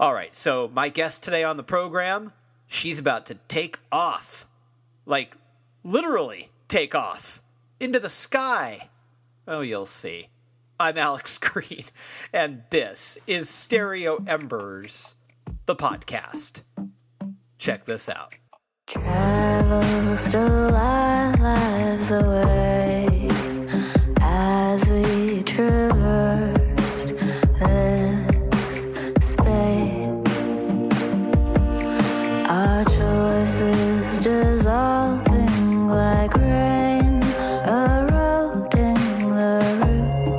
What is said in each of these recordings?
All right, so my guest today on the program, she's about to take off. Like, literally take off. Into the sky. Oh, you'll see. I'm Alex Green, and this is Stereo Embers, the podcast. Check this out. Travel, stole our lives away as we traversed this space. Our choices dissolving like rain, eroding the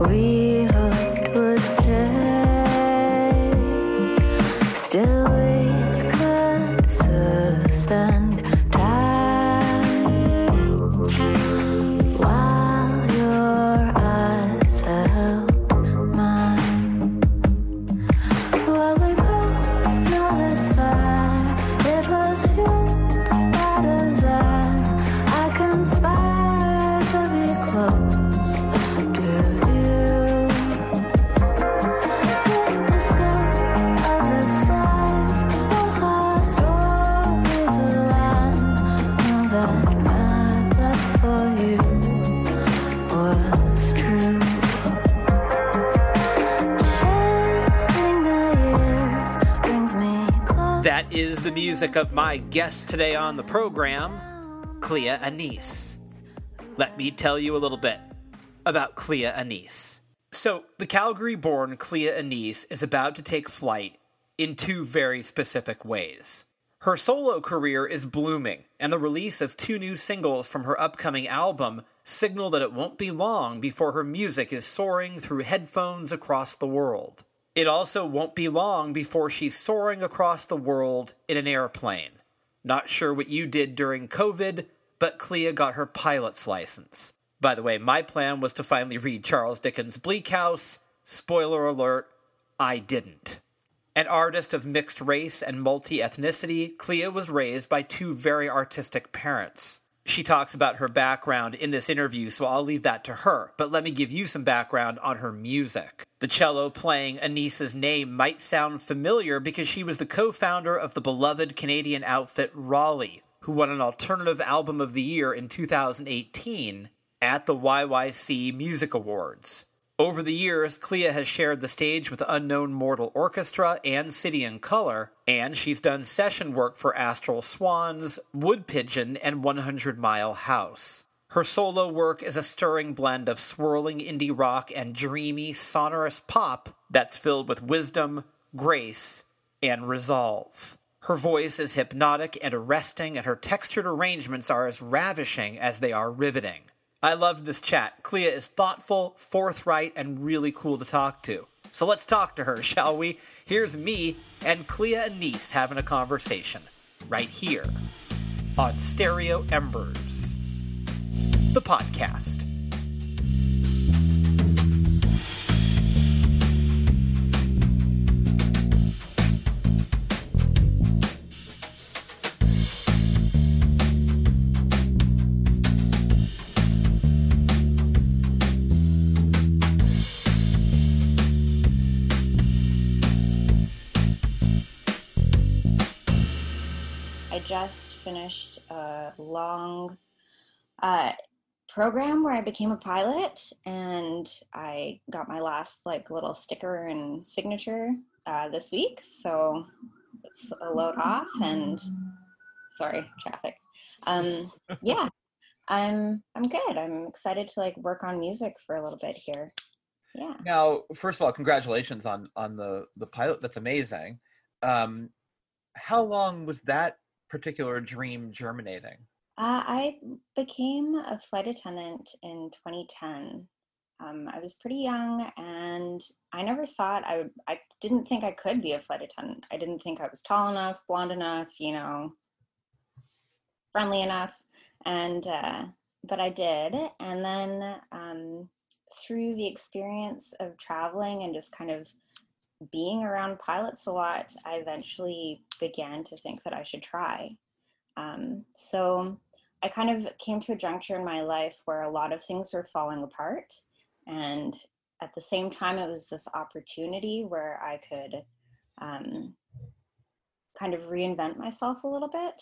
roots we hoped would stay. Still we could suspend. Is the music of my guest today on the program, Clea Anise. Let me tell you a little bit about Clea Anise. So, the Calgary-born Clea Anise is about to take flight in two very specific ways. Her solo career is blooming, and the release of two new singles from her upcoming album signal that it won't be long before her music is soaring through headphones across the world. It also won't be long before she's soaring across the world in an airplane. Not sure what you did during COVID, but Clea got her pilot's license. By the way, my plan was to finally read Charles Dickens' Bleak House. Spoiler alert, I didn't. An artist of mixed race and multi-ethnicity, Clea was raised by two very artistic parents. She talks about her background in this interview, so I'll leave that to her, but let me give you some background on her music. The cello playing Anise's name might sound familiar because she was the co-founder of the beloved Canadian outfit Raleigh, who won an Alternative Album of the Year in 2018 at the YYC Music Awards. Over the years, Clea has shared the stage with the Unknown Mortal Orchestra and City and Colour, and she's done session work for Astral Swans, Wood Pigeon, and 100 Mile House. Her solo work is a stirring blend of swirling indie rock and dreamy, sonorous pop that's filled with wisdom, grace, and resolve. Her voice is hypnotic and arresting, and her textured arrangements are as ravishing as they are riveting. I loved this chat. Clea is thoughtful, forthright, and really cool to talk to. So let's talk to her, shall we? Here's me and Clea Anise having a conversation right here on Stereo Embers, the podcast. I just finished a long program where I became a pilot, and I got my last little sticker and signature this week, so it's a load off. And sorry, traffic. Yeah, I'm good. I'm excited to work on music for a little bit here. Yeah. Now, first of all, congratulations on the pilot. That's amazing. How long was that particular dream germinating? I became a flight attendant in 2010. I was pretty young, and I never thought I didn't think I could be a flight attendant. I didn't think I was tall enough, blonde enough, friendly enough, and but I did. And then through the experience of traveling and just kind of being around pilots a lot, I eventually began to think that I should try. So I kind of came to a juncture in my life where a lot of things were falling apart. And at the same time, it was this opportunity where I could kind of reinvent myself a little bit.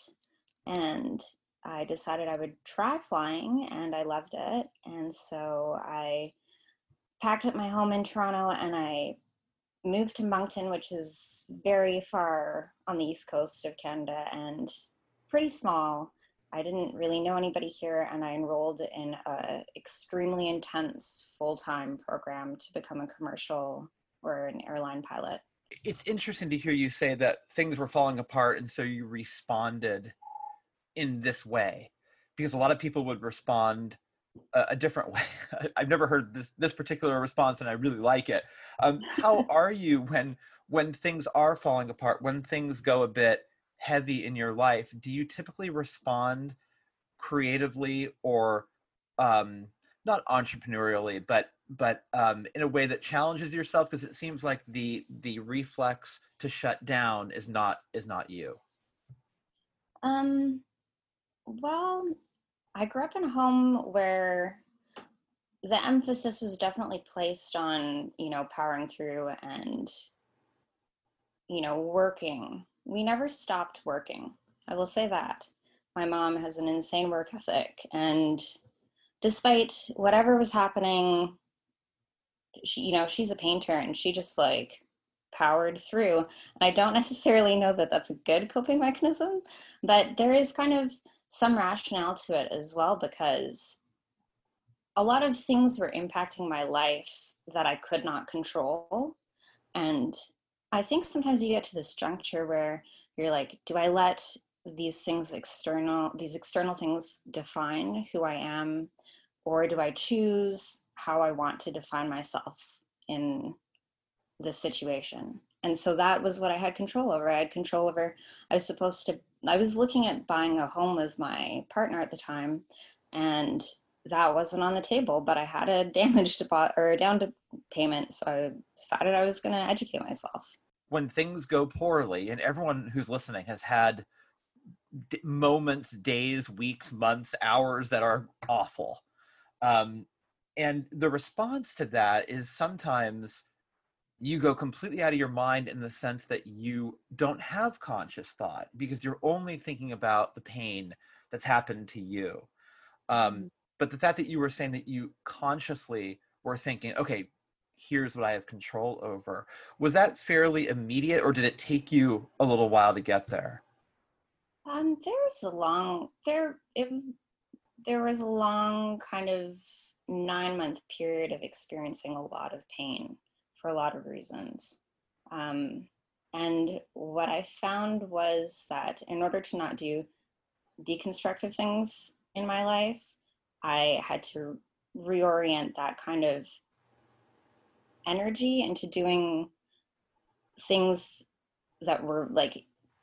And I decided I would try flying, and I loved it. And so I packed up my home in Toronto and I moved to Moncton, which is very far on the east coast of Canada and pretty small. I didn't really know anybody here, and I enrolled in an extremely intense full-time program to become a commercial or an airline pilot. It's interesting to hear you say that things were falling apart and so you responded in this way, because a lot of people would respond a different way. I've never heard this particular response, and I really like it. How are you when things are falling apart, when things go a bit heavy in your life? Do you typically respond creatively or not entrepreneurially, but in a way that challenges yourself? Because it seems like the reflex to shut down is not you. Well, I grew up in a home where the emphasis was definitely placed on, powering through and, working. We never stopped working. I will say that. My mom has an insane work ethic, and despite whatever was happening, she, she's a painter, and she just powered through. And I don't necessarily know that that's a good coping mechanism, but there is kind of some rationale to it as well, because a lot of things were impacting my life that I could not control. And I think sometimes you get to this juncture where you're like, do I let these external things define who I am, or do I choose how I want to define myself in the situation? And so that was what I had control over. I was looking at buying a home with my partner at the time, and that wasn't on the table, but I had a damage deposit or a down payment. So I decided I was going to educate myself. When things go poorly, and everyone who's listening has had moments, days, weeks, months, hours that are awful. And the response to that is sometimes you go completely out of your mind, in the sense that you don't have conscious thought because you're only thinking about the pain that's happened to you. But the fact that you were saying that you consciously were thinking, okay, here's what I have control over. Was that fairly immediate, or did it take you a little while to get there? There was a long kind of 9-month period of experiencing a lot of pain for a lot of reasons. And what I found was that in order to not do deconstructive things in my life, I had to reorient that kind of energy into doing things that were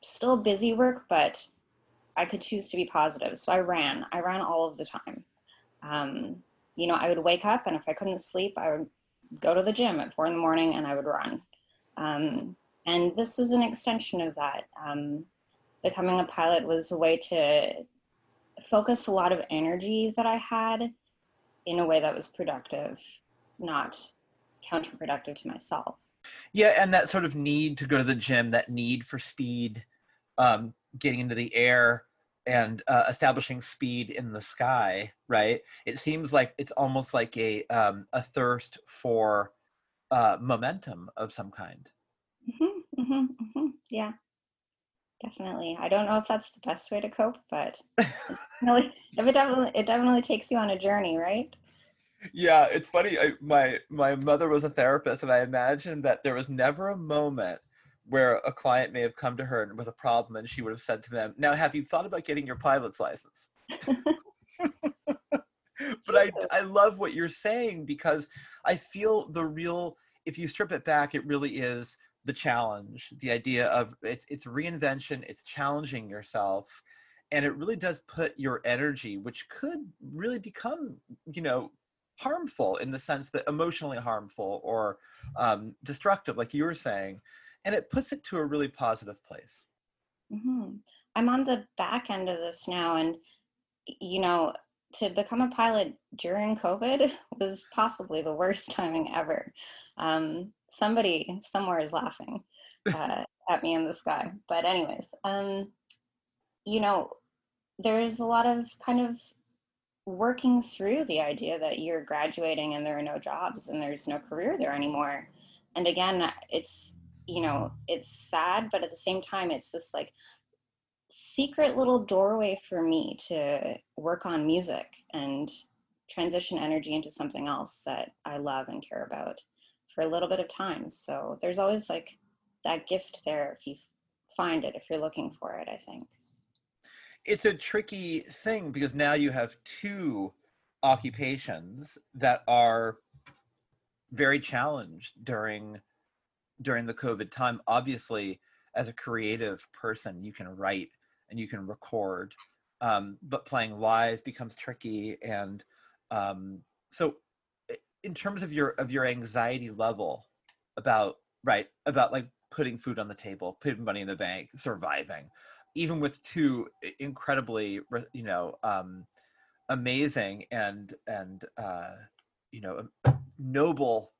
still busy work, but I could choose to be positive. So I ran all of the time. I would wake up, and if I couldn't sleep, I would go to the gym at 4 a.m. and I would run. And this was an extension of that. Becoming a pilot was a way to focus a lot of energy that I had in a way that was productive, not counterproductive to myself. Yeah, and that sort of need to go to the gym, that need for speed, getting into the air and establishing speed in the sky, right? It seems like it's almost like a thirst for momentum of some kind. Mm-hmm, mm-hmm, mm-hmm. Yeah, definitely. I don't know if that's the best way to cope, but it definitely takes you on a journey, right? Yeah, it's funny. My mother was a therapist, and I imagine that there was never a moment where a client may have come to her with a problem and she would have said to them, "Now, have you thought about getting your pilot's license?" But I love what you're saying, because I feel if you strip it back, it really is the challenge, the idea of it's reinvention, it's challenging yourself. And it really does put your energy, which could really become, harmful, in the sense that emotionally harmful or destructive, like you were saying, and it puts it to a really positive place. Mm-hmm. I'm on the back end of this now. And, to become a pilot during COVID was possibly the worst timing ever. Somebody somewhere is laughing. at me in the sky. But anyways, you know, there's a lot of kind of working through the idea that you're graduating and there are no jobs and there's no career there anymore. And again, it's, you know, it's sad, but at the same time, it's this like secret little doorway for me to work on music and transition energy into something else that I love and care about for a little bit of time. So there's always like that gift there if you find it, if you're looking for it, I think. It's a tricky thing because now you have two occupations that are very challenged during the COVID time. Obviously, as a creative person, you can write and you can record, but playing live becomes tricky. And so in terms of your anxiety level about, right, about like putting food on the table, putting money in the bank, surviving, even with two incredibly, you know, amazing and you know, noble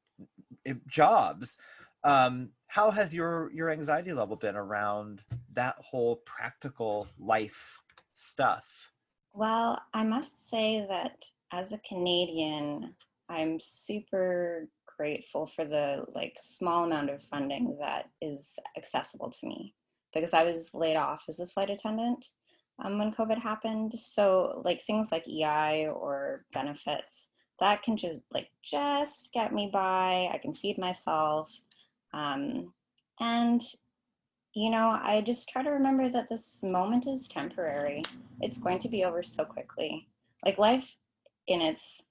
jobs. How has your anxiety level been around that whole practical life stuff? Well, I must say that as a Canadian, I'm super grateful for the like small amount of funding that is accessible to me, because I was laid off as a flight attendant when COVID happened. So like things like EI or benefits, that can just like just get me by. I can feed myself. And, you know, I just try to remember that this moment is temporary. It's going to be over so quickly. Like life in its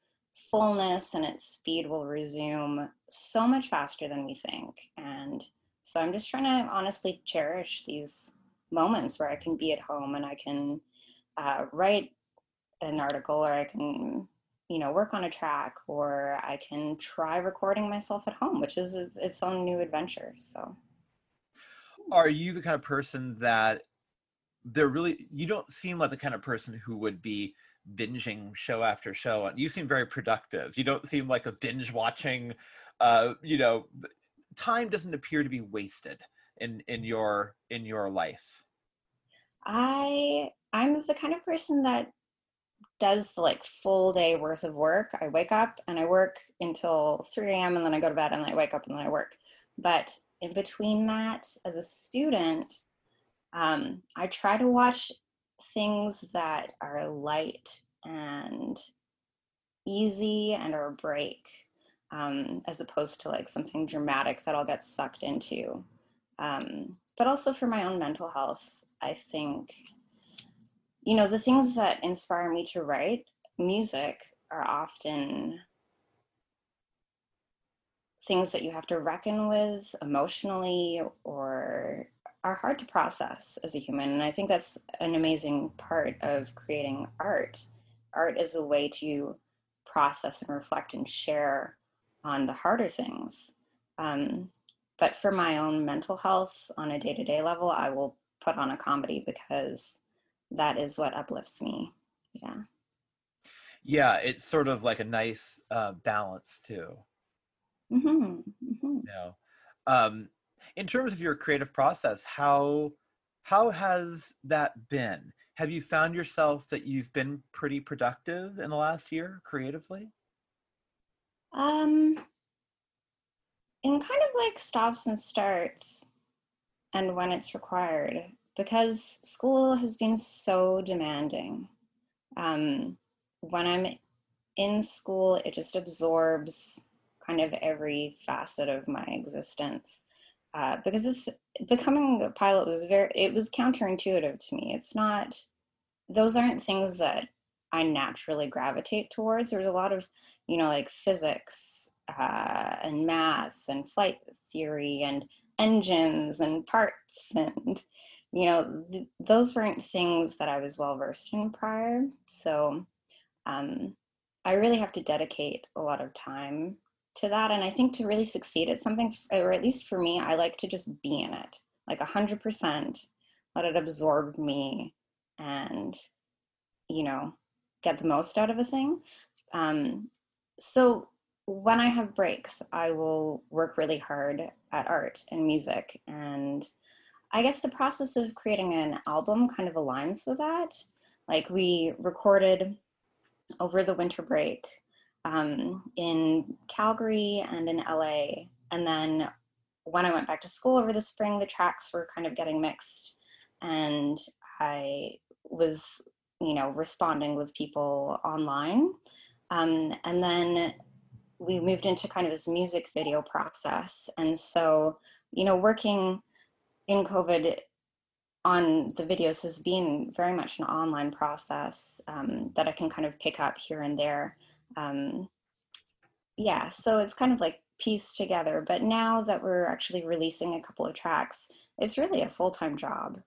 fullness and its speed will resume so much faster than we think. And so I'm just trying to honestly cherish these moments where I can be at home and I can write an article, or I can, you know, work on a track, or I can try recording myself at home, which is its own new adventure. So are you the kind of person that they're really, you don't seem like the kind of person who would be binging show after show. You seem very productive. You don't seem like a binge watching, you know, time doesn't appear to be wasted in your life. I'm the kind of person that does the like full day worth of work. I wake up and I work until 3 a.m. and then I go to bed and I wake up and then I work. But in between that, as a student, I try to watch things that are light and easy and are a break, as opposed to like something dramatic that I'll get sucked into. But also for my own mental health, I think, you know, the things that inspire me to write music are often things that you have to reckon with emotionally or are hard to process as a human. And I think that's an amazing part of creating art. Art is a way to process and reflect and share on the harder things. But for my own mental health on a day-to-day level, I will put on a comedy because that is what uplifts me. Yeah. Yeah. It's sort of like a nice balance too. Mm-hmm. Mm-hmm. You know? In terms of your creative process, how has that been? Have you found yourself that you've been pretty productive in the last year creatively? In kind of like stops and starts and when it's required, because school has been so demanding. When I'm in school, it just absorbs kind of every facet of my existence. Because it's becoming a pilot was it was counterintuitive to me. It's not, those aren't things that I naturally gravitate towards. There's a lot of, you know, like physics and math and flight theory and engines and parts and, you know, those weren't things that I was well versed in prior. So I really have to dedicate a lot of time to that. And I think to really succeed at something, or at least for me, I like to just be in it, like 100%, let it absorb me and, you know, get the most out of a thing. So when I have breaks, I will work really hard at art and music. And I guess the process of creating an album kind of aligns with that. Like, we recorded over the winter break in Calgary and in LA. And then when I went back to school over the spring, the tracks were kind of getting mixed. And I was, you know, responding with people online. And then we moved into kind of this music video process. And so, you know, working in COVID on the videos has been very much an online process that I can kind of pick up here and there. Yeah, so it's kind of like pieced together. But now that we're actually releasing a couple of tracks, it's really a full-time job.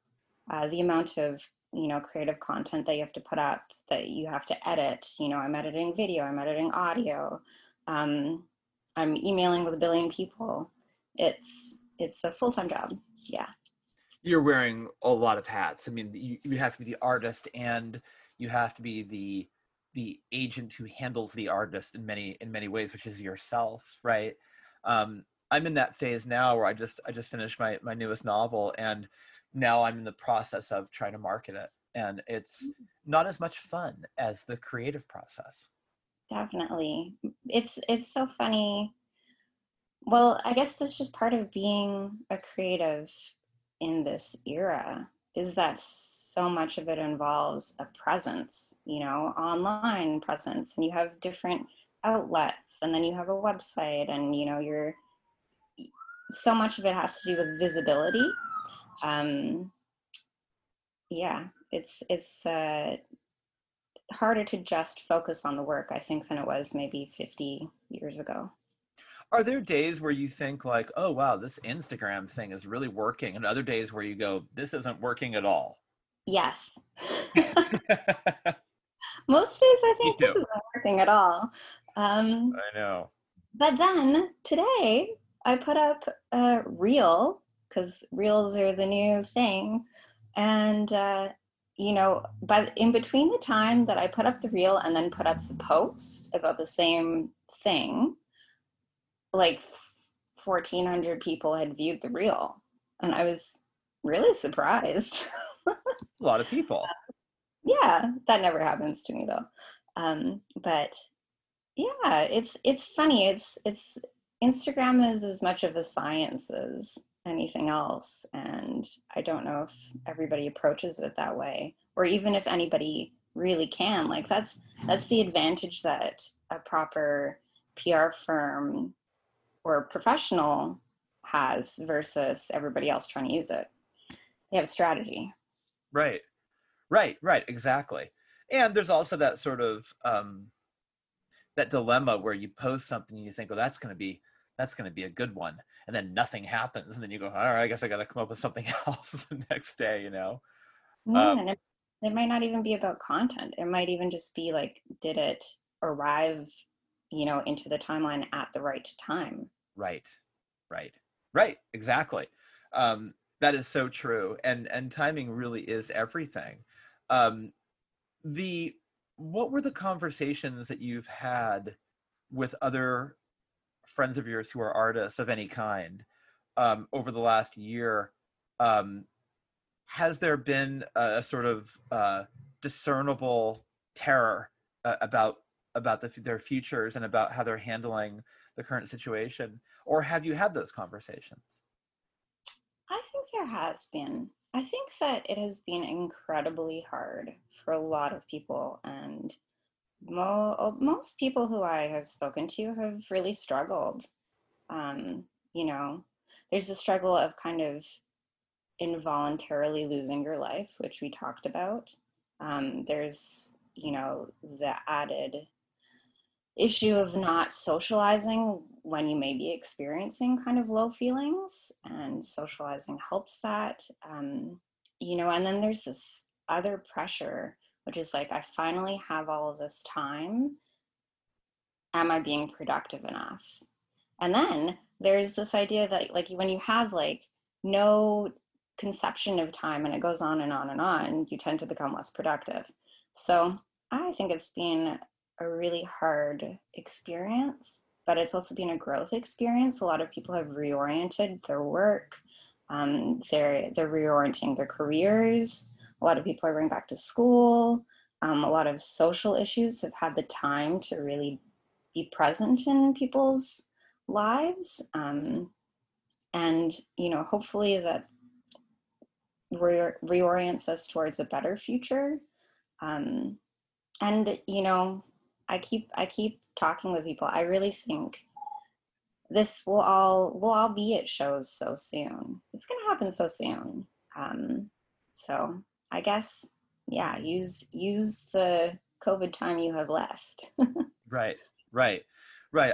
The amount of, you know, creative content that you have to put up, that you have to edit, you know, I'm editing video, I'm editing audio, I'm emailing with a billion people. It's a full-time job. Yeah. You're wearing a lot of hats. I mean, you have to be the artist, and you have to be the agent who handles the artist in many ways, which is yourself, right? I'm in that phase now where I just finished my newest novel, and now I'm in the process of trying to market it, and it's not as much fun as the creative process. Definitely. It's so funny. Well, I guess that's just part of being a creative in this era, is that so much of it involves a presence, you know, online presence, and you have different outlets, and then you have a website, and, you know, you're, so much of it has to do with visibility. Yeah, it's harder to just focus on the work, I think, than it was maybe 50 years ago. Are there days where you think like, oh, wow, this Instagram thing is really working, and other days where you go, this isn't working at all? Yes. Most days I think this isn't working at all. I know. But then today I put up a reel, because reels are the new thing. And, you know, but in between the time that I put up the reel and then put up the post about the same thing, like 1,400 people had viewed the reel. And I was really surprised. A lot of people. Yeah, that never happens to me though. But yeah, it's funny. It's Instagram is as much of a science as anything else. And I don't know if everybody approaches it that way, or even if anybody really can. Like, that's the advantage that a proper PR firm or professional has versus everybody else trying to use it. They have strategy. Right, exactly. And there's also that sort of, that dilemma where you post something and you think, well, that's going to be a good one. And then nothing happens. And then you go, all right, I guess I got to come up with something else the next day, you know? Yeah, and it might not even be about content. It might even just be like, did it arrive, you know, into the timeline at the right time? Right. Exactly. That is so true. And timing really is everything. What were the conversations that you've had with other friends of yours who are artists of any kind over the last year? Has there been a sort of discernible terror about their futures and about how they're handling the current situation? Or have you had those conversations? I think there has been. I think that it has been incredibly hard for a lot of people, and most people who I have spoken to have really struggled. You know, there's the struggle of kind of involuntarily losing your life, which we talked about. There's, you know, the added issue of not socializing when you may be experiencing kind of low feelings, and socializing helps that, you know. And then there's this other pressure, which is like, I finally have all of this time. Am I being productive enough? And then there's this idea that like, when you have like no conception of time and it goes on and on and on, you tend to become less productive. So I think it's been a really hard experience, but it's also been a growth experience. A lot of people have reoriented their work. They're reorienting their careers. A lot of people are going back to school. A lot of social issues have had the time to really be present in people's lives. And, you know, hopefully that reorients us towards a better future. And, you know, I keep talking with people. I really think this we'll all be at shows so soon. It's going to happen so soon. So I guess, yeah, use the COVID time you have left. Right.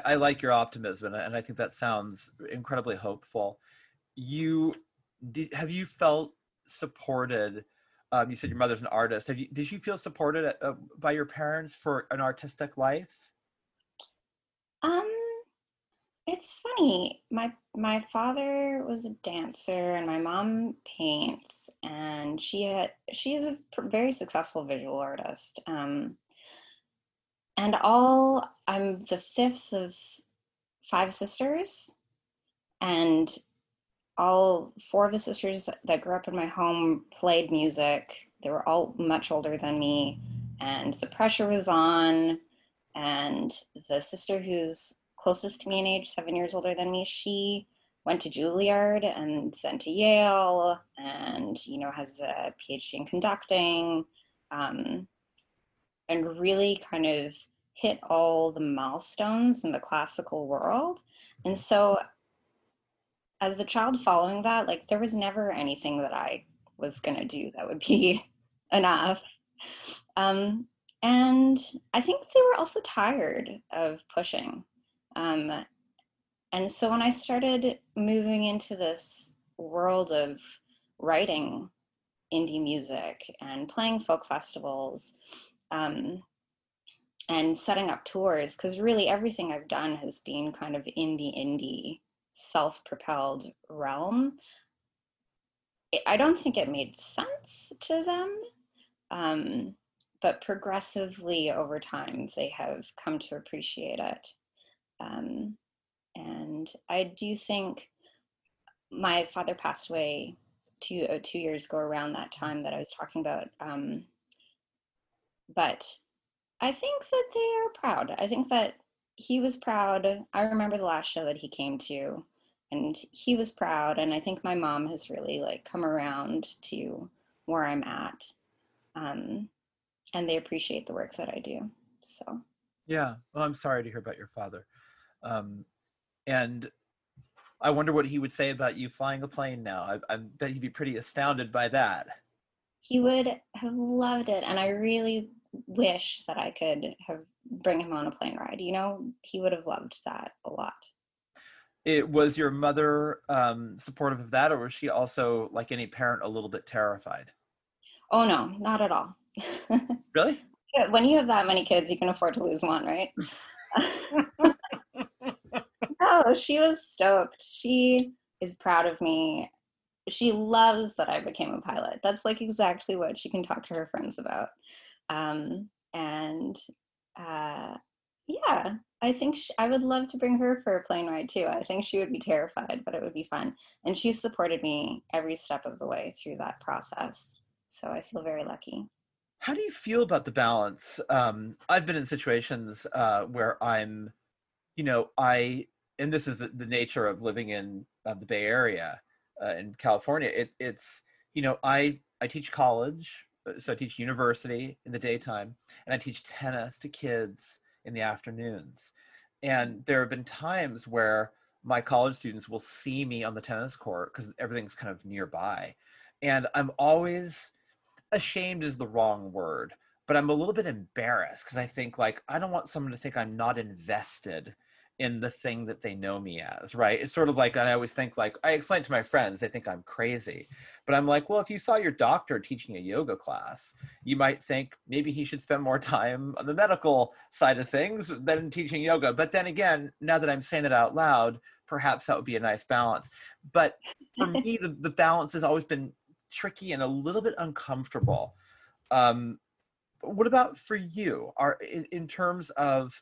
I like your optimism, and I think that sounds incredibly hopeful. Have you felt supported? You said your mother's an artist. Did you feel supported by your parents for an artistic life? It's funny. My father was a dancer, and my mom paints, and she is a very successful visual artist. I'm the fifth of five sisters, and all four of the sisters that grew up in my home played music. They were all much older than me, and the pressure was on. And the sister who's closest to me in age, 7 years older than me, she went to Juilliard and then to Yale, and, you know, has a PhD in conducting, and really kind of hit all the milestones in the classical world. And so as the child following that, like, there was never anything that I was going to do that would be enough. And I think they were also tired of pushing. And so when I started moving into this world of writing indie music and playing folk festivals, and setting up tours, because really everything I've done has been kind of in the indie self-propelled realm, I don't think it made sense to them, but progressively over time they have come to appreciate it, and I do think my father passed away two years ago around that time that I was talking about, but I think that they are proud. I think that he was proud. I remember the last show that he came to, and he was proud. And I think my mom has really, like, come around to where I'm at. And they appreciate the work that I do. So. Yeah. Well, I'm sorry to hear about your father. And I wonder what he would say about you flying a plane now. I bet he'd be pretty astounded by that. He would have loved it. And I really wish that I could have bring him on a plane ride. You know, he would have loved that a lot. It was your mother supportive of that, or was she also, like any parent, a little bit terrified? Oh no, not at all. Really? When you have that many kids, you can afford to lose one, right? No, she was stoked. She is proud of me. She loves that I became a pilot. That's, like, exactly what she can talk to her friends about. Yeah, I think I would love to bring her for a plane ride too. I think she would be terrified, but it would be fun. And she supported me every step of the way through that process. So I feel very lucky. How do you feel about the balance? I've been in situations where I'm, you know, and this is the nature of living in the Bay Area in California. It's, you know, I teach college. So I teach university in the daytime, and I teach tennis to kids in the afternoons. And there have been times where my college students will see me on the tennis court because everything's kind of nearby. And I'm always, ashamed is the wrong word, but I'm a little bit embarrassed because I think, like, I don't want someone to think I'm not invested in the thing that they know me as, right? It's sort of like, and I always think, like, I explain it to my friends, they think I'm crazy. But I'm like, well, if you saw your doctor teaching a yoga class, you might think maybe he should spend more time on the medical side of things than teaching yoga. But then again, now that I'm saying it out loud, perhaps that would be a nice balance. But for me, the balance has always been tricky and a little bit uncomfortable. What about for you? In terms of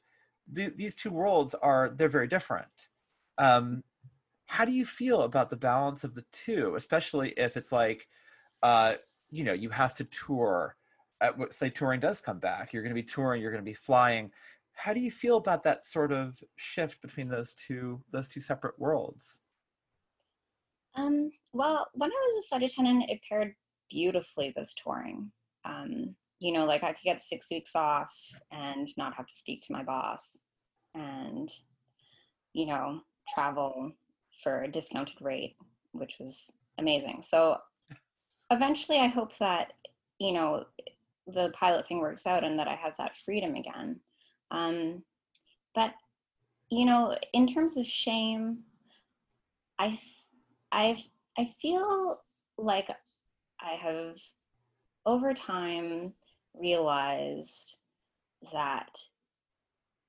these two worlds are, they're very different. How do you feel about the balance of the two, especially if it's like, you know, you have to tour, say touring does come back, you're going to be touring, you're going to be flying. How do you feel about that sort of shift between those two separate worlds? Well, when I was a flight attendant, it paired beautifully with touring. You know, like I could get 6 weeks off and not have to speak to my boss and, you know, travel for a discounted rate, which was amazing. So eventually I hope that, you know, the pilot thing works out and that I have that freedom again. But, you know, in terms of shame, I feel like I have over time realized that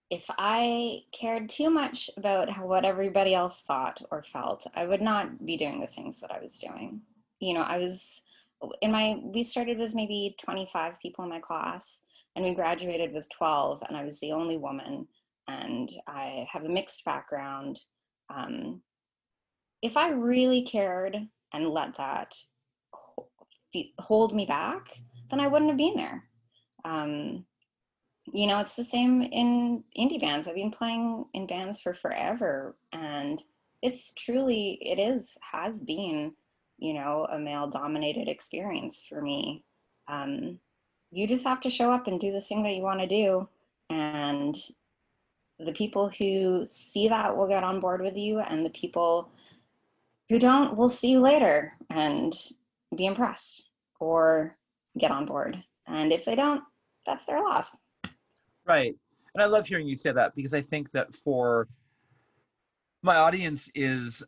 if I cared too much about what everybody else thought or felt, I would not be doing the things that I was doing. You know, I was in we started with maybe 25 people in my class, and we graduated with 12, and I was the only woman, and I have a mixed background. If I really cared and let that hold me back, then I wouldn't have been there. You know, it's the same in indie bands. I've been playing in bands for forever, and it has been, you know, a male-dominated experience for me. You just have to show up and do the thing that you want to do, and the people who see that will get on board with you, and the people who don't will see you later and be impressed or get on board. And if they don't, that's their loss. Right. And I love hearing you say that, because I think that for my audience is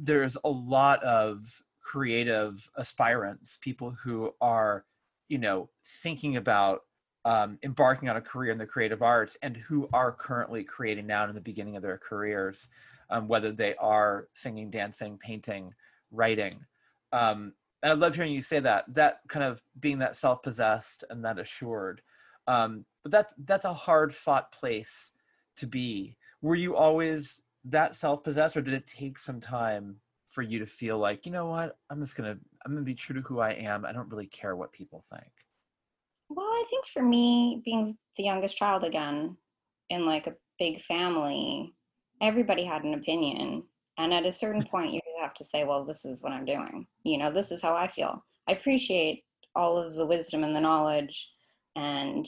there's a lot of creative aspirants, people who are, you know, thinking about embarking on a career in the creative arts and who are currently creating now in the beginning of their careers, whether they are singing, dancing, painting, writing. And I love hearing you say that kind of being that self-possessed and that assured. But that's a hard-fought place to be. Were you always that self-possessed, or did it take some time for you to feel like, you know what, I'm gonna be true to who I am. I don't really care what people think. Well, I think for me, being the youngest child again in like a big family, everybody had an opinion. And at a certain point, you have to say, well, this is what I'm doing. You know, this is how I feel. I appreciate all of the wisdom and the knowledge and,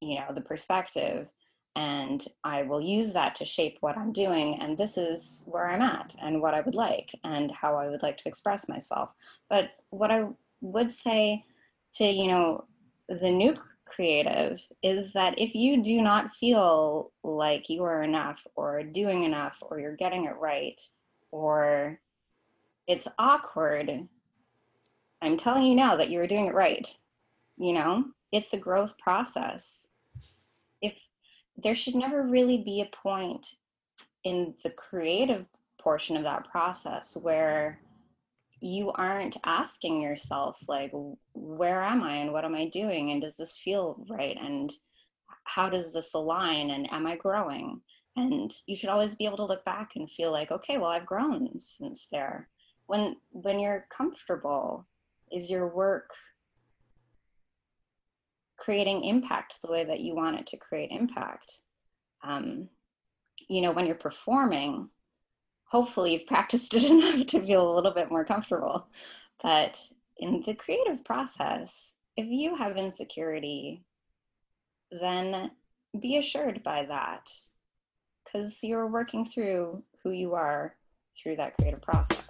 you know, the perspective. And I will use that to shape what I'm doing. And this is where I'm at and what I would like and how I would like to express myself. But what I would say to, you know, the new creative is that if you do not feel like you are enough or doing enough or you're getting it right, or it's awkward, I'm telling you now that you're doing it right. You know, it's a growth process. If there should never really be a point in the creative portion of that process where you aren't asking yourself, like, where am I and what am I doing? And does this feel right? And how does this align? And am I growing? And you should always be able to look back and feel like, okay, well, I've grown since there. When you're comfortable, is your work creating impact the way that you want it to create impact? You know, when you're performing, hopefully you've practiced it enough to feel a little bit more comfortable. But in the creative process, if you have insecurity, then be assured by that, because you're working through who you are through that creative process.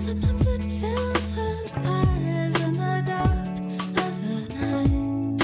Sometimes it fills her eyes in the dark of the night.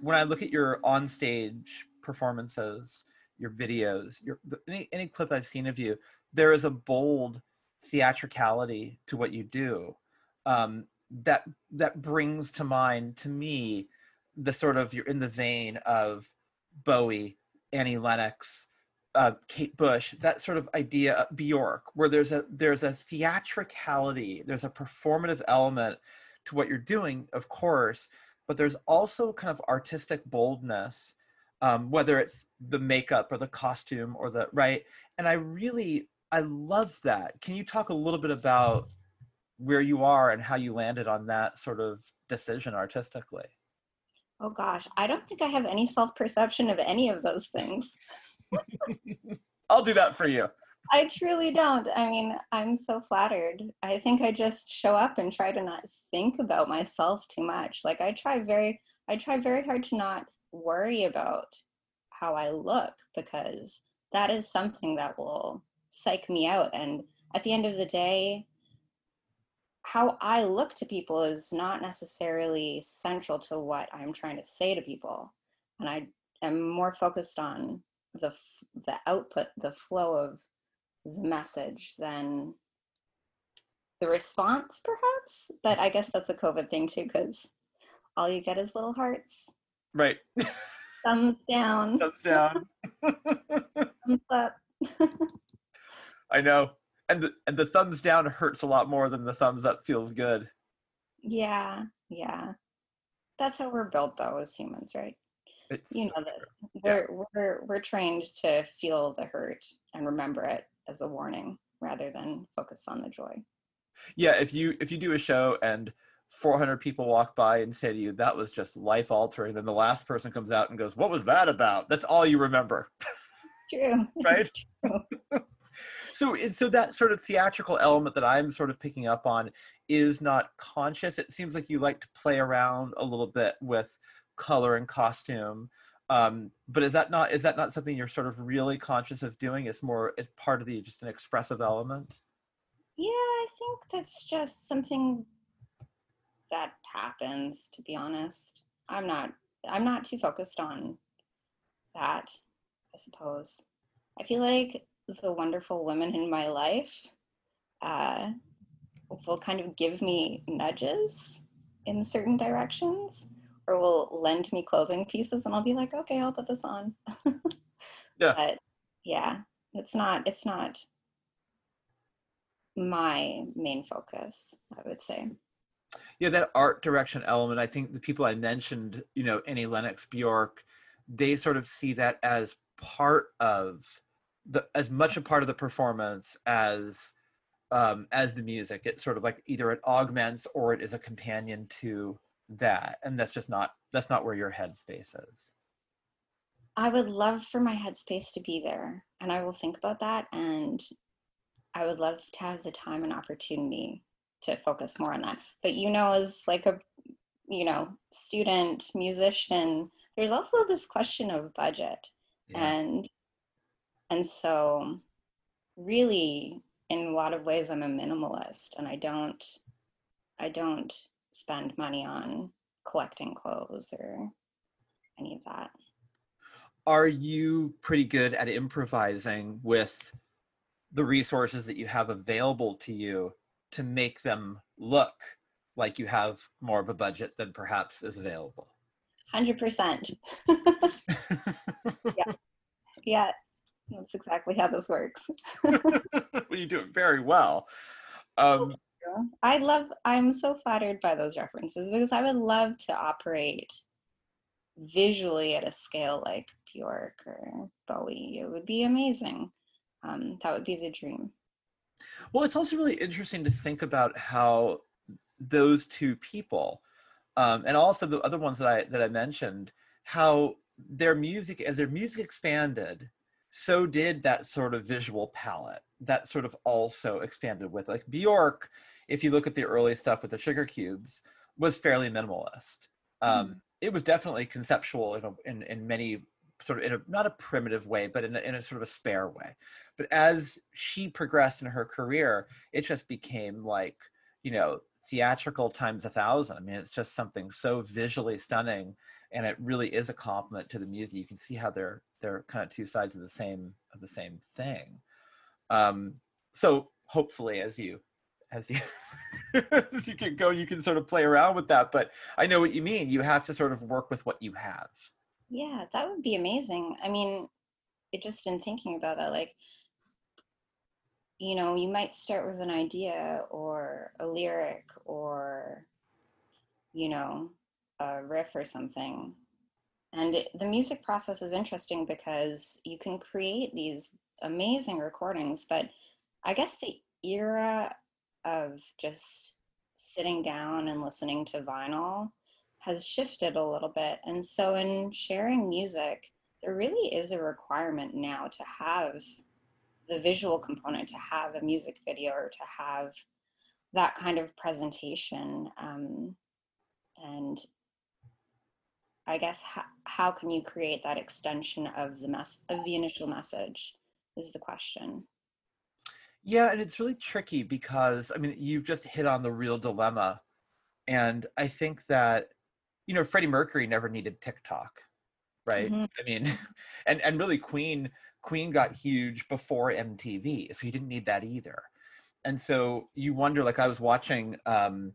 when I look at your onstage performances, your videos, your any clip I've seen of you, there is a bold theatricality to what you do that brings to mind, to me, the sort of, you're in the vein of Bowie, Annie Lennox, Kate Bush, that sort of idea of Bjork, where there's a theatricality, there's a performative element to what you're doing, of course, but there's also kind of artistic boldness, whether it's the makeup or the costume or the, right? And I love that. Can you talk a little bit about where you are and how you landed on that sort of decision artistically? Oh gosh, I don't think I have any self-perception of any of those things. I'll do that for you. I truly don't. I mean, I'm so flattered. I think I just show up and try to not think about myself too much. Like I try very hard to not worry about how I look, because that is something that will psych me out. And at the end of the day, how I look to people is not necessarily central to what I'm trying to say to people. And I am more focused on the output, the flow of the message than the response, perhaps. But I guess that's a COVID thing too, because all you get is little hearts. Right. Thumbs down. Thumbs down. Thumbs up. I know. And the thumbs down hurts a lot more than the thumbs up feels good. Yeah. That's how we're built, though, as humans, right? It's, you know, that we're trained to feel the hurt and remember it as a warning rather than focus on the joy. Yeah, if you do a show and 400 people walk by and say to you, that was just life altering, then the last person comes out and goes, what was that about? That's all you remember. True. Right? True. So that sort of theatrical element that I'm sort of picking up on is not conscious. It seems like you like to play around a little bit with color and costume, but is that not something you're sort of really conscious of doing? It's part of the just an expressive element. Yeah, I think that's just something that happens. To be honest, I'm not too focused on that. I suppose I feel like the wonderful women in my life will kind of give me nudges in certain directions, or will lend me clothing pieces, and I'll be like, okay, I'll put this on. Yeah. But yeah, it's not my main focus, I would say. Yeah, that art direction element, I think the people I mentioned, you know, Annie Lennox, Bjork, they sort of see that as part of as much a part of the performance as the music. It's sort of like either it augments or it is a companion to that, and that's not where your headspace is. I would love for my headspace to be there, and I will think about that, and I would love to have the time and opportunity to focus more on that. But you know, as like a student musician, there's also this question of budget. Yeah. And so really, in a lot of ways, I'm a minimalist, and I don't spend money on collecting clothes or any of that. Are you pretty good at improvising with the resources that you have available to you to make them look like you have more of a budget than perhaps is available? 100%. Yeah. That's exactly how this works. Well, you do it very well. I'm so flattered by those references, because I would love to operate visually at a scale like Bjork or Bowie. It would be amazing. That would be the dream. Well, it's also really interesting to think about how those two people, and also the other ones that I mentioned, how their music expanded, so did that sort of visual palette that sort of also expanded with, like Bjork, if you look at the early stuff with the sugar cubes, was fairly minimalist. It was definitely conceptual in many sort of, in a, not a primitive way, but in a sort of a spare way. But as she progressed in her career, it just became like, theatrical times 1,000. I mean, it's just something so visually stunning, and it really is a compliment to the music. You can see how they're kind of two sides of the same thing. So hopefully, as you as you can go, you can sort of play around with that. But I know what you mean. You have to sort of work with what you have. Yeah, that would be amazing. I mean, it just in thinking about that, like, you know, you might start with an idea or a lyric or, you know, a riff or something. And the music process is interesting because you can create these amazing recordings, but I guess the era of just sitting down and listening to vinyl has shifted a little bit. And so in sharing music, there really is a requirement now to have the visual component, to have a music video, or to have that kind of presentation. And I guess how can you create that extension of the initial message is the question. Yeah, and it's really tricky because, I mean, you've just hit on the real dilemma. And I think that, you know, Freddie Mercury never needed TikTok, right? Mm-hmm. I mean, and really Queen got huge before MTV, so he didn't need that either. And so you wonder, like, I was watching some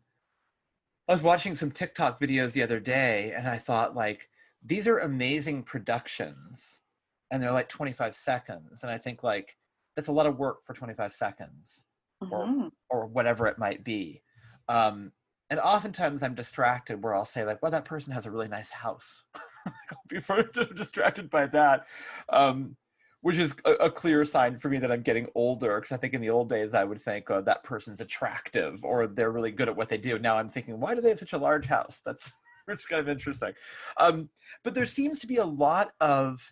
TikTok videos the other day, and I thought, like, these are amazing productions, and they're like 25 seconds. And I think, like, that's a lot of work for 25 seconds or whatever it might be. And oftentimes I'm distracted where I'll say, like, well, that person has a really nice house. I'll be distracted by that, which is a clear sign for me that I'm getting older, because I think in the old days I would think, oh, that person's attractive or they're really good at what they do. Now I'm thinking, why do they have such a large house? It's kind of interesting. But there seems to be a lot of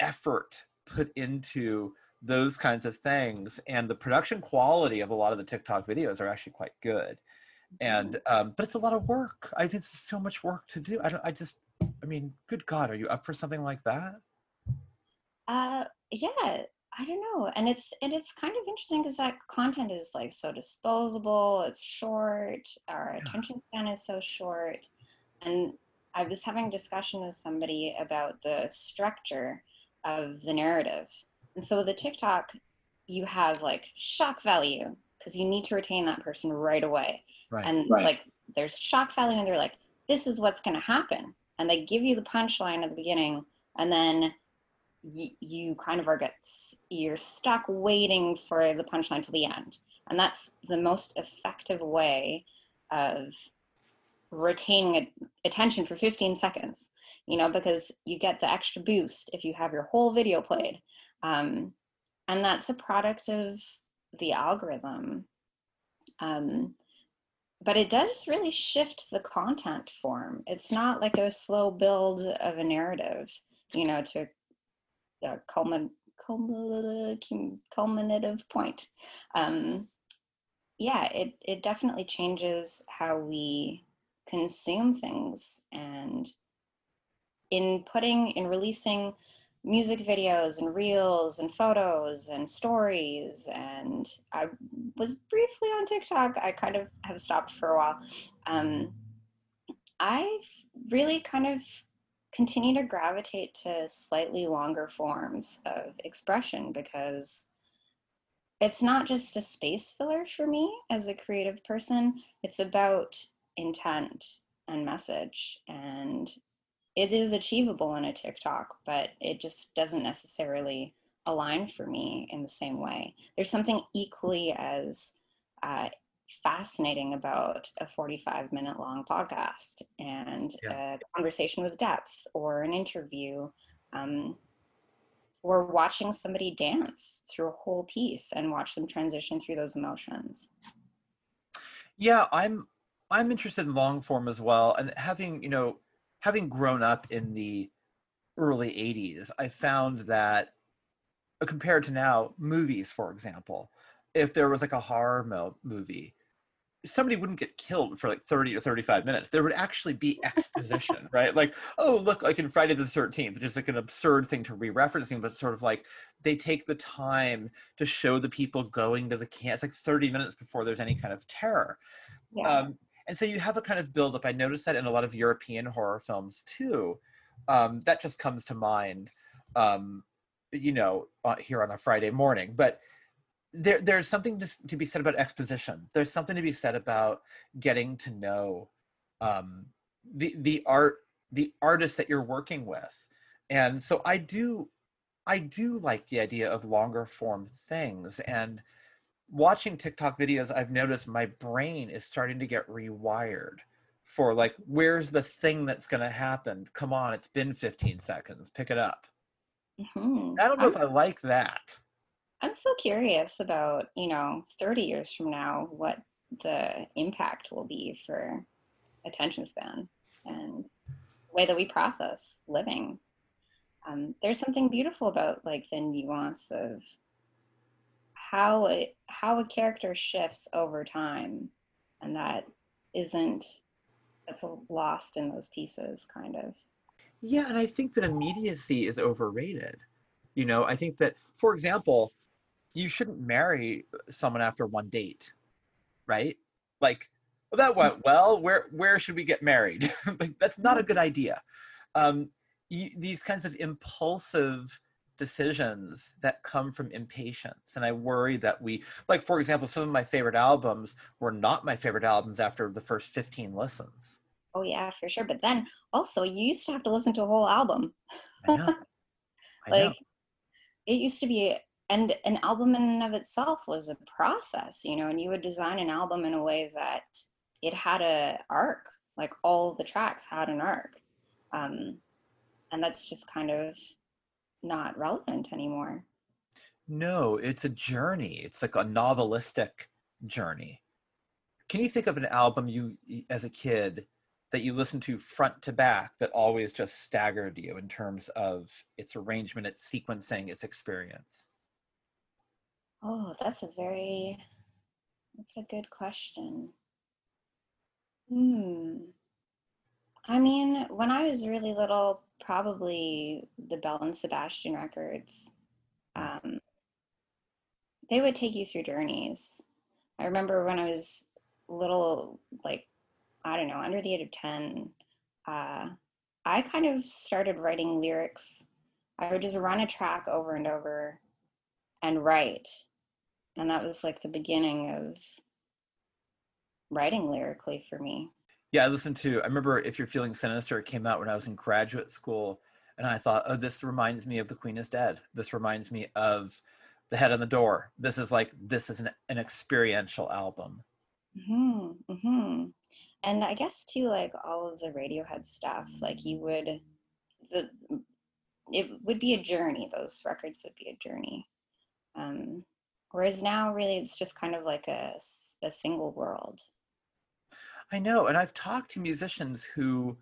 effort put into those kinds of things, and the production quality of a lot of the TikTok videos are actually quite good. And but it's a lot of work. I think it's so much work to do. I mean, good God, are you up for something like that? Yeah, I don't know. And it's kind of interesting because that content is, like, so disposable. It's short. Our attention span is so short. And I was having a discussion with somebody about the structure of the narrative. And so with the TikTok, you have, like, shock value because you need to retain that person right away. Right. And like, there's shock value, and they're like, this is what's going to happen. And they give you the punchline at the beginning, and then you kind of you're stuck waiting for the punchline till the end. And that's the most effective way of retaining attention for 15 seconds, you know, because you get the extra boost if you have your whole video played. And that's a product of the algorithm. But it does really shift the content form. It's not like a slow build of a narrative, you know, to a culminative point. Yeah, it definitely changes how we consume things. And in releasing music videos and reels and photos and stories. And I was briefly on TikTok. I kind of have stopped for a while. I really kind of continue to gravitate to slightly longer forms of expression because it's not just a space filler for me as a creative person. It's about intent and message, and it is achievable in a TikTok, but it just doesn't necessarily align for me in the same way. There's something equally as fascinating about a 45-minute long podcast and a conversation with depth or an interview or watching somebody dance through a whole piece and watch them transition through those emotions. Yeah, I'm interested in long form as well. And having grown up in the early 80s, I found that compared to now, movies, for example, if there was like a horror movie, somebody wouldn't get killed for like 30 or 35 minutes. There would actually be exposition, right? Like, oh, look, like in Friday the 13th, which is like an absurd thing to re-referencing, but sort of like they take the time to show the people going to the camp. It's like 30 minutes before there's any kind of terror. Yeah. And so you have a kind of buildup. I noticed that in a lot of European horror films too. That just comes to mind, you know, here on a Friday morning. But there's something to be said about exposition. There's something to be said about getting to know the artist that you're working with. And so I do like the idea of longer form things. And watching TikTok videos, I've noticed my brain is starting to get rewired for like, where's the thing that's going to happen? Come on, it's been 15 seconds, pick it up. Mm-hmm. I don't know if I like that. I'm so curious about, you know, 30 years from now, what the impact will be for attention span and the way that we process living. There's something beautiful about like the nuance of how a character shifts over time, and that's lost in those pieces, kind of. Yeah, and I think that immediacy is overrated. You know, I think that, for example, you shouldn't marry someone after one date, right? Like, well, that went well, where should we get married? Like, that's not a good idea. These kinds of impulsive decisions that come from impatience. And I worry that we, like, for example, some of my favorite albums were not my favorite albums after the first 15 listens. Oh yeah, for sure. But then also you used to have to listen to a whole album. I know. Like, it used to be, and an album in and of itself was a process, you know, and you would design an album in a way that it had an arc, like all the tracks had an arc. And that's just kind of not relevant anymore. No, it's a journey. It's like a novelistic journey. Can you think of an album you, as a kid, that you listened to front to back that always just staggered you in terms of its arrangement, its sequencing, its experience? Oh, that's a good question. I mean, when I was really little, probably the Belle and Sebastian records, they would take you through journeys. I remember when I was little, like, I don't know, under the age of 10, I kind of started writing lyrics. I would just run a track over and over and write. And that was like the beginning of writing lyrically for me. Yeah, I remember If You're Feeling Sinister, it came out when I was in graduate school. And I thought, oh, this reminds me of The Queen Is Dead. This reminds me of The Head on the Door. This is an experiential album. Mm-hmm, mm-hmm. And I guess too, like all of the Radiohead stuff, like it would be a journey. Those records would be a journey. Whereas now really it's just kind of like a single world. I know. And I've talked to musicians who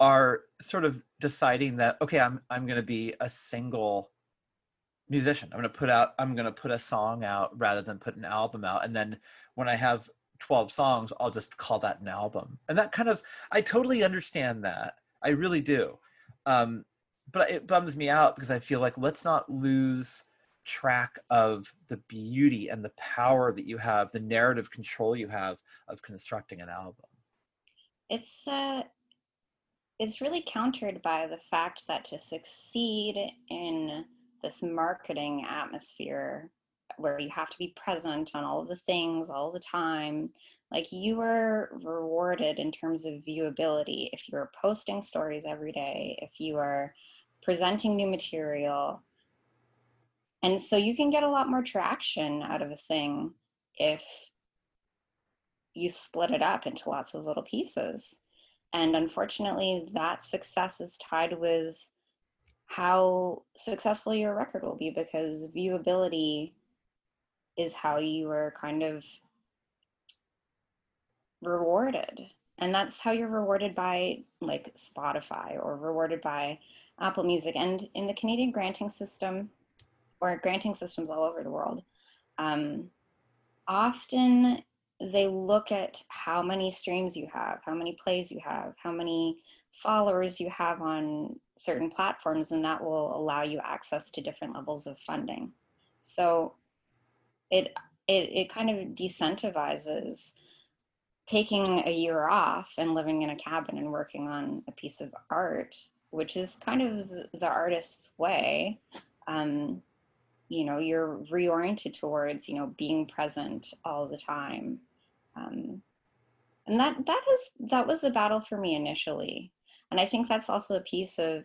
are sort of deciding that, okay, I'm going to be a single musician. I'm going to put a song out rather than put an album out. And then when I have 12 songs, I'll just call that an album. And that kind of, I totally understand that. I really do. But it bums me out because I feel like, let's not lose track of the beauty and the power that you have, the narrative control you have of constructing an album. It's really countered by the fact that to succeed in this marketing atmosphere where you have to be present on all of the things all the time, like you were rewarded in terms of viewability if you were posting stories every day, if you are presenting new material. And so you can get a lot more traction out of a thing if you split it up into lots of little pieces. And unfortunately, that success is tied with how successful your record will be, because viewability is how you are kind of rewarded. And that's how you're rewarded by like Spotify or rewarded by Apple Music. And in the Canadian granting system, or granting systems all over the world, often they look at how many streams you have, how many plays you have, how many followers you have on certain platforms, and that will allow you access to different levels of funding. So it kind of decentivizes taking a year off and living in a cabin and working on a piece of art, which is kind of the artist's way. You know, you're reoriented towards, you know, being present all the time. And that was a battle for me initially. And I think that's also a piece of,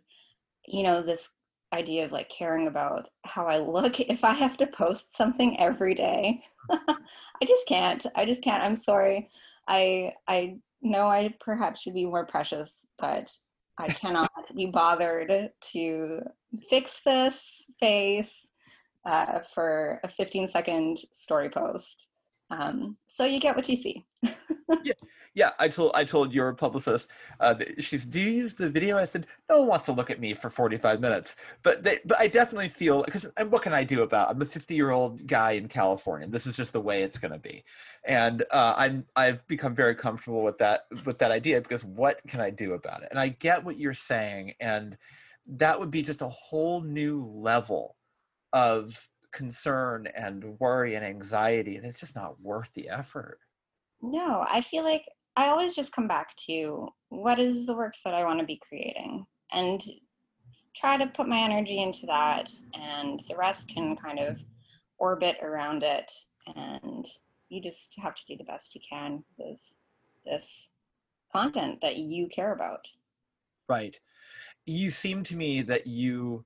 you know, this idea of like caring about how I look. If I have to post something every day, I just can't. I'm sorry. I know I perhaps should be more precious, but I cannot be bothered to fix this face for a 15-second story post. So you get what you see. Yeah. I told your publicist, she's, do you use the video? I said, no one wants to look at me for 45 minutes, but I definitely feel, because what can I do about it? I'm a 50-year-old guy in California. This is just the way it's going to be. And, I've become very comfortable with that idea, because what can I do about it? And I get what you're saying. And that would be just a whole new level of concern and worry and anxiety, and it's just not worth the effort. No, I feel like I always just come back to what is the works that I want to be creating and try to put my energy into that, and the rest can kind of orbit around it, and you just have to do the best you can with this content that you care about. Right. You seem to me that you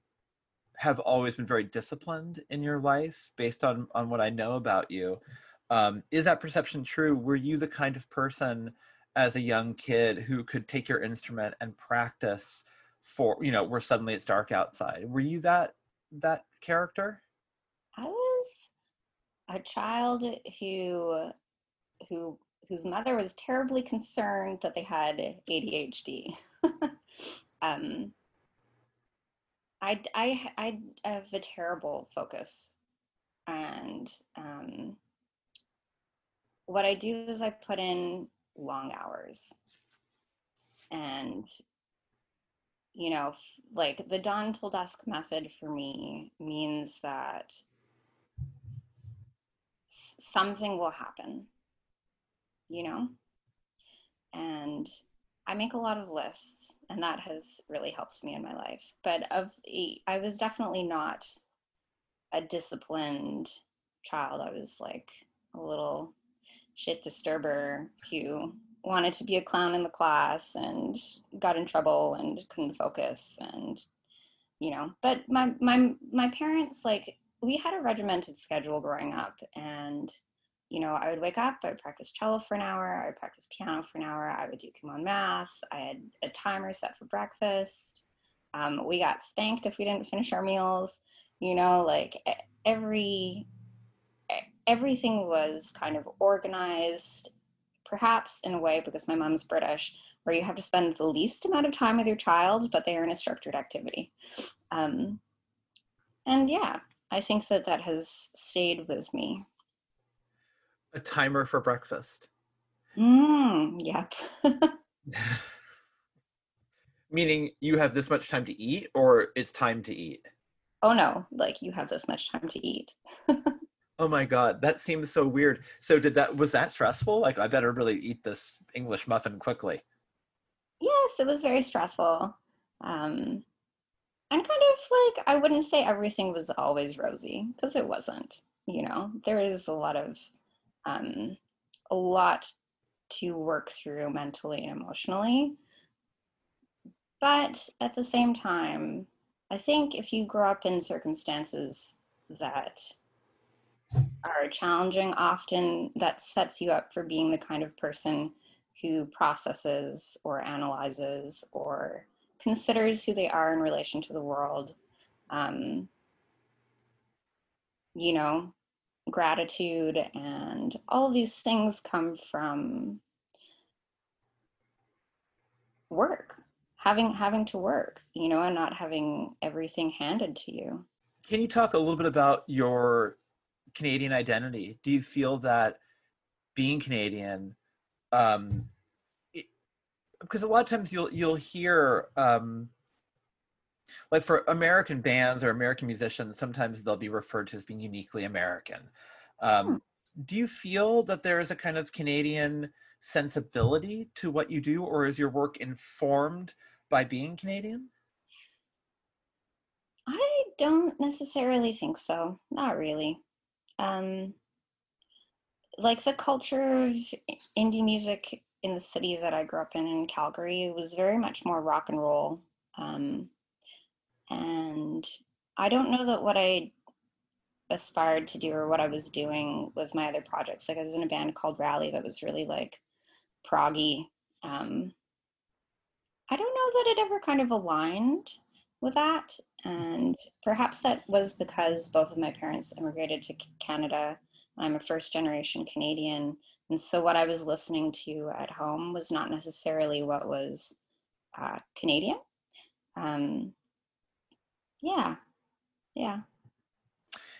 have always been very disciplined in your life based on what I know about you. Is that perception true? Were you the kind of person as a young kid who could take your instrument and practice for, you know, where suddenly it's dark outside? Were you that character? I was a child whose mother was terribly concerned that they had ADHD. I have a terrible focus, and what I do is I put in long hours, and, you know, like the dawn till dusk method for me means that something will happen, you know, and I make a lot of lists. And that has really helped me in my life. But I was definitely not a disciplined child. I was like a little shit disturber who wanted to be a clown in the class and got in trouble and couldn't focus. And, you know, but my parents, like, we had a regimented schedule growing up. And, you know, I would wake up, I would practice cello for an hour, I would practice piano for an hour, I would do Kumon math, I had a timer set for breakfast. We got spanked if we didn't finish our meals, you know, like everything was kind of organized, perhaps in a way, because my mom's British, where you have to spend the least amount of time with your child, but they are in a structured activity. And yeah, I think that has stayed with me. A timer for breakfast. Yep. Meaning you have this much time to eat, or it's time to eat? Oh no, like you have this much time to eat. Oh my God, that seems so weird. So was that stressful? Like, I better really eat this English muffin quickly. Yes, it was very stressful. And kind of like, I wouldn't say everything was always rosy, because it wasn't, you know, there is a lot to work through mentally and emotionally. But at the same time, I think if you grow up in circumstances that are challenging, often that sets you up for being the kind of person who processes or analyzes or considers who they are in relation to the world. You know, gratitude and all of these things come from work, having to work, you know, and not having everything handed to you. Can you talk a little bit about your Canadian identity? Do you feel that being Canadian, because a lot of times you'll hear, like for American bands or American musicians, sometimes they'll be referred to as being uniquely American. Do you feel that there is a kind of Canadian sensibility to what you do, or is your work informed by being Canadian? I don't necessarily think so. Not really. Like the culture of indie music in the city that I grew up in Calgary, it was very much more rock and roll. And I don't know that what I aspired to do or what I was doing with my other projects. Like I was in a band called Raleigh that was really like proggy. I don't know that it ever kind of aligned with that. And perhaps that was because both of my parents immigrated to Canada. I'm a first generation Canadian. And so what I was listening to at home was not necessarily what was Canadian. Yeah.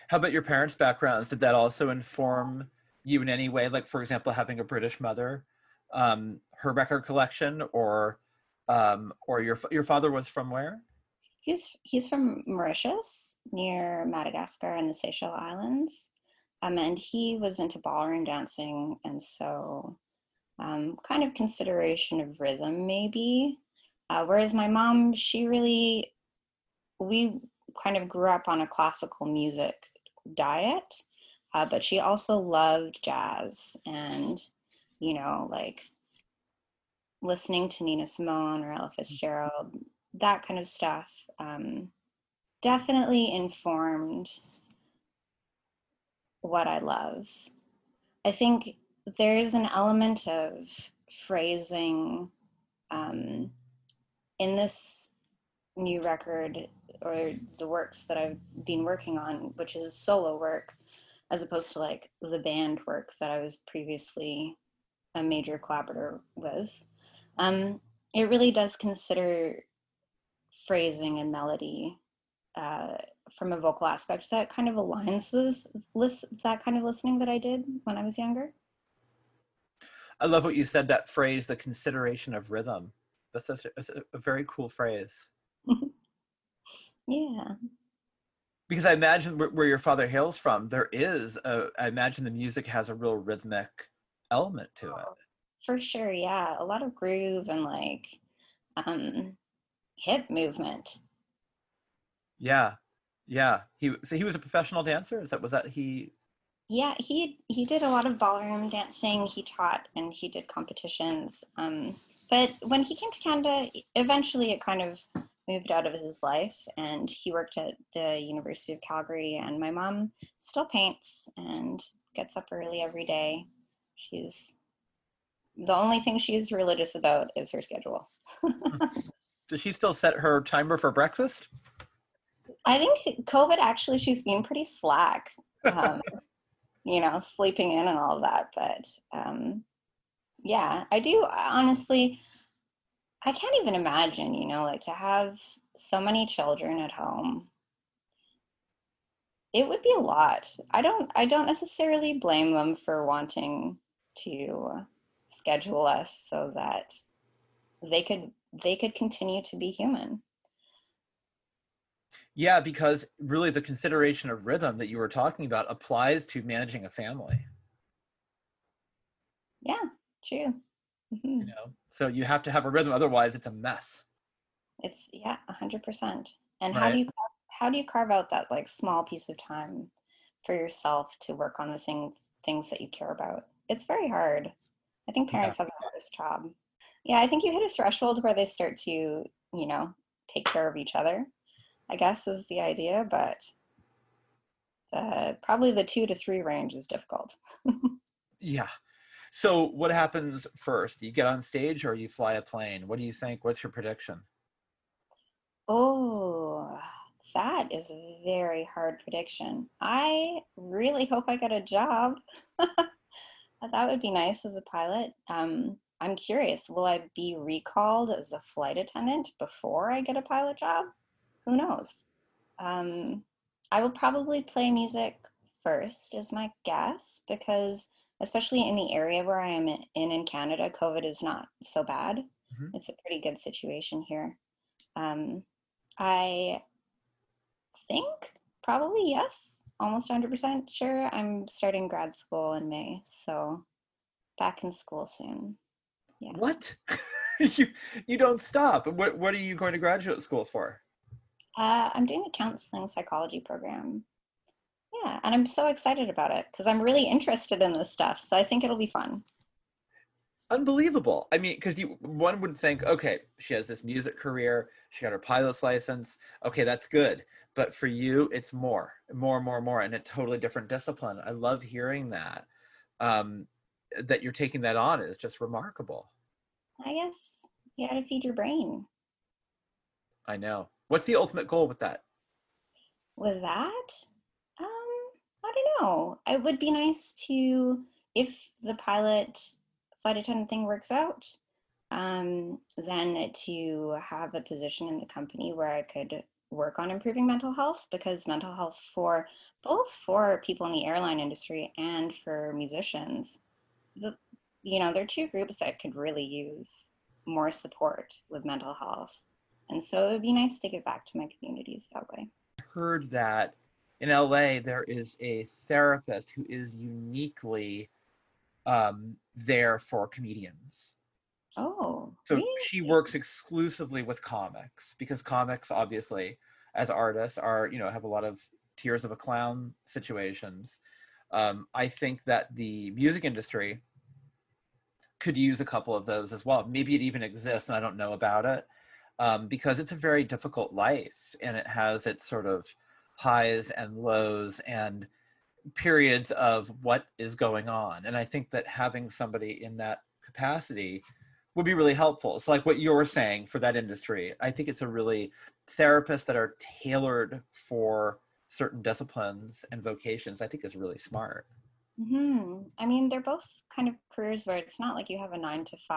How about your parents' backgrounds? Did that also inform you in any way? Like, for example, having a British mother, her record collection, or your father was from where? He's from Mauritius, near Madagascar and the Seychelles Islands. And he was into ballroom dancing, and so kind of consideration of rhythm, maybe. Whereas my mom, we kind of grew up on a classical music diet, but she also loved jazz and, like listening to Nina Simone or Ella Fitzgerald, that kind of stuff, definitely informed what I love. I think there is an element of phrasing in this new record or the works that I've been working on, which is solo work, as opposed to like the band work that I was previously a major collaborator with. It really does consider phrasing and melody from a vocal aspect that kind of aligns with that kind of listening that I did when I was younger. I love what you said, that phrase, the consideration of rhythm. That's such a very cool phrase. Yeah. Because I imagine where your father hails from, there is, I imagine the music has a real rhythmic element to it. For sure, yeah. A lot of groove and like hip movement. Yeah. So he was a professional dancer? Was that he? Yeah, he did a lot of ballroom dancing. He taught and he did competitions. But when he came to Canada, eventually it kind of moved out of his life, and he worked at the University of Calgary, and my mom still paints and gets up early every day. The only thing she's religious about is her schedule. Does she still set her timer for breakfast? I think COVID, actually, she's been pretty slack, sleeping in and all of that. But yeah, I do, honestly, I can't even imagine, like to have so many children at home. It would be a lot. I don't necessarily blame them for wanting to schedule us so that they could continue to be human. Yeah, because really the consideration of rhythm that you were talking about applies to managing a family. Yeah, true. Mm-hmm. So you have to have a rhythm, otherwise it's a mess. It's 100%. And right. How do you carve out that like small piece of time for yourself to work on the things that you care about? It's very hard. I think parents have the hardest job. Yeah, I think you hit a threshold where they start to, take care of each other, I guess is the idea, but probably the 2 to 3 range is difficult. Yeah. So what happens first? You get on stage or you fly a plane? What do you think? What's your prediction? Oh, that is a very hard prediction. I really hope I get a job. That would be nice as a pilot. I'm curious, will I be recalled as a flight attendant before I get a pilot job? Who knows? I will probably play music first is my guess, because especially in the area where I am in Canada, COVID is not so bad. Mm-hmm. It's a pretty good situation here. I think probably yes, almost 100% sure. I'm starting grad school in May, so back in school soon. Yeah. What? You don't stop. What are you going to graduate school for? I'm doing a counseling psychology program. Yeah, and I'm so excited about it because I'm really interested in this stuff. So I think it'll be fun. Unbelievable. I mean, because one would think, okay, she has this music career. She got her pilot's license. Okay, that's good. But for you, it's more, and a totally different discipline. I love hearing that. That you're taking that on is just remarkable. I guess you got to feed your brain. I know. What's the ultimate goal with that? With that? I don't know. It would be nice to, if the pilot flight attendant thing works out, then to have a position in the company where I could work on improving mental health, because mental health for both for people in the airline industry and for musicians, there are two groups that could really use more support with mental health. And so it would be nice to give back to my communities that way. I heard that in LA, there is a therapist who is uniquely there for comedians. Oh. So really? She works exclusively with comics, because comics, obviously, as artists are, have a lot of tears of a clown situations. I think that the music industry could use a couple of those as well. Maybe it even exists and I don't know about it. Because it's a very difficult life and it has its sort of highs and lows and periods of what is going on. And I think that having somebody in that capacity would be really helpful. It's like what you're saying for that industry. I think it's a really therapists that are tailored for certain disciplines and vocations, I think is really smart. Mm-hmm. I mean, they're both kind of careers where it's not like you have a 9-to-5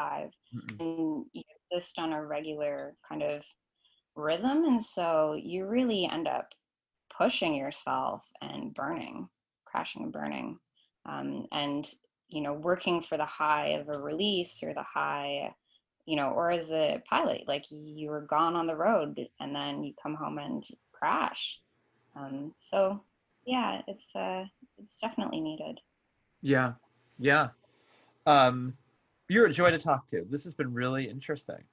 mm-hmm. and you exist on a regular kind of rhythm. And so you really end up pushing yourself and crashing and burning, and working for the high of a release or the high, or as a pilot, like you were gone on the road and then you come home and crash. So yeah, it's definitely needed. Yeah. You're a joy to talk to. This has been really interesting.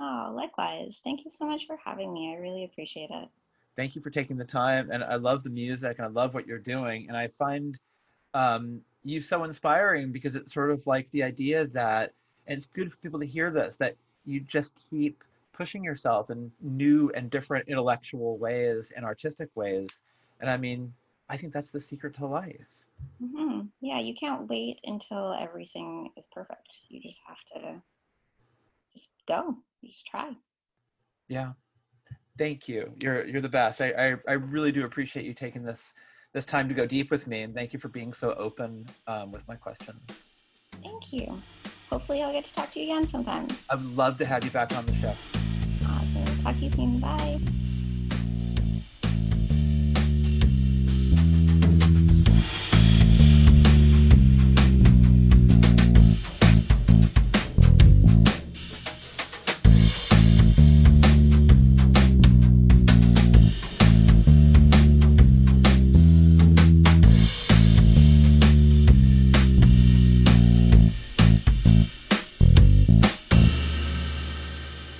Oh, likewise. Thank you so much for having me. I really appreciate it. Thank you for taking the time. And I love the music and I love what you're doing. And I find you so inspiring, because it's sort of like the idea that, and it's good for people to hear this, that you just keep pushing yourself in new and different intellectual ways and artistic ways. And I mean, I think that's the secret to life. Mm-hmm. Yeah, you can't wait until everything is perfect. You just have to just go. You just try. Yeah. Thank you. You're the best. I really do appreciate you taking this time to go deep with me, and thank you for being so open with my questions. Thank you. Hopefully I'll get to talk to you again sometime. I'd love to have you back on the show. Awesome. Talk to you soon. Bye.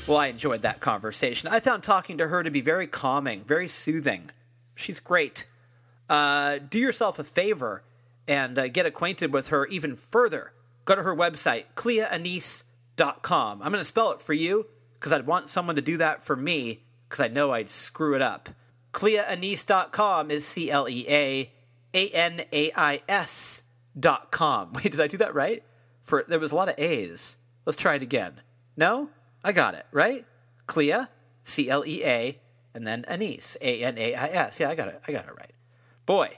Well, I enjoyed that conversation. I found talking to her to be very calming, very soothing. She's great. Do yourself a favor and get acquainted with her even further. Go to her website, cleaanise.com. I'm going to spell it for you because I'd want someone to do that for me because I know I'd screw it up. Cleaanise.com is CLEAANAIS.com. Wait, did I do that right? There was a lot of A's. Let's try it again. No? I got it, right? Clea, C-L-E-A, and then Anise, A-N-A-I-S. Yeah, I got it right. Boy,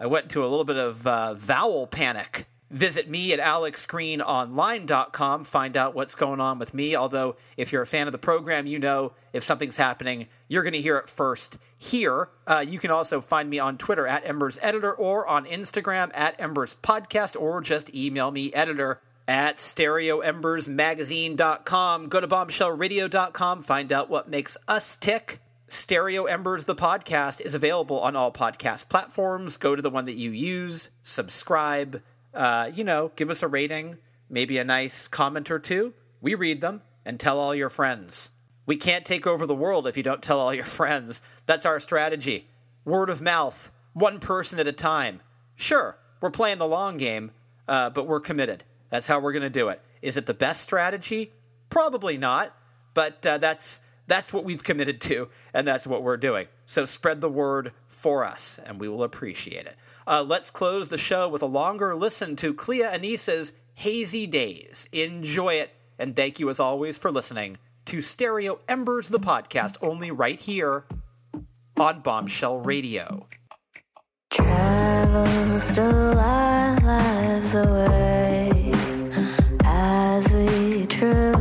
I went to a little bit of vowel panic Visit me at alexgreenonline.com. Find out what's going on with me. Although, if you're a fan of the program, you know if something's happening, you're going to hear it first here. You can also find me on Twitter at EmbersEditor or on Instagram at EmbersPodcast, or just email me, editor at StereoEmbersMagazine.com. Go to BombshellRadio.com. Find out what makes us tick. Stereo Embers, the podcast, is available on all podcast platforms. Go to the one that you use. Subscribe. Give us a rating, maybe a nice comment or two. We read them, and tell all your friends. We can't take over the world if you don't tell all your friends. That's our strategy. Word of mouth, one person at a time. Sure, we're playing the long game, but we're committed. That's how we're going to do it. Is it the best strategy? Probably not, but that's what we've committed to, and that's what we're doing. So spread the word for us, and we will appreciate it. Let's close the show with a longer listen to Clea Anise's Hazy Days. Enjoy it, and thank you as always for listening to Stereo Embers, the podcast, only right here on Bombshell Radio. Travel stole our lives away as we travel.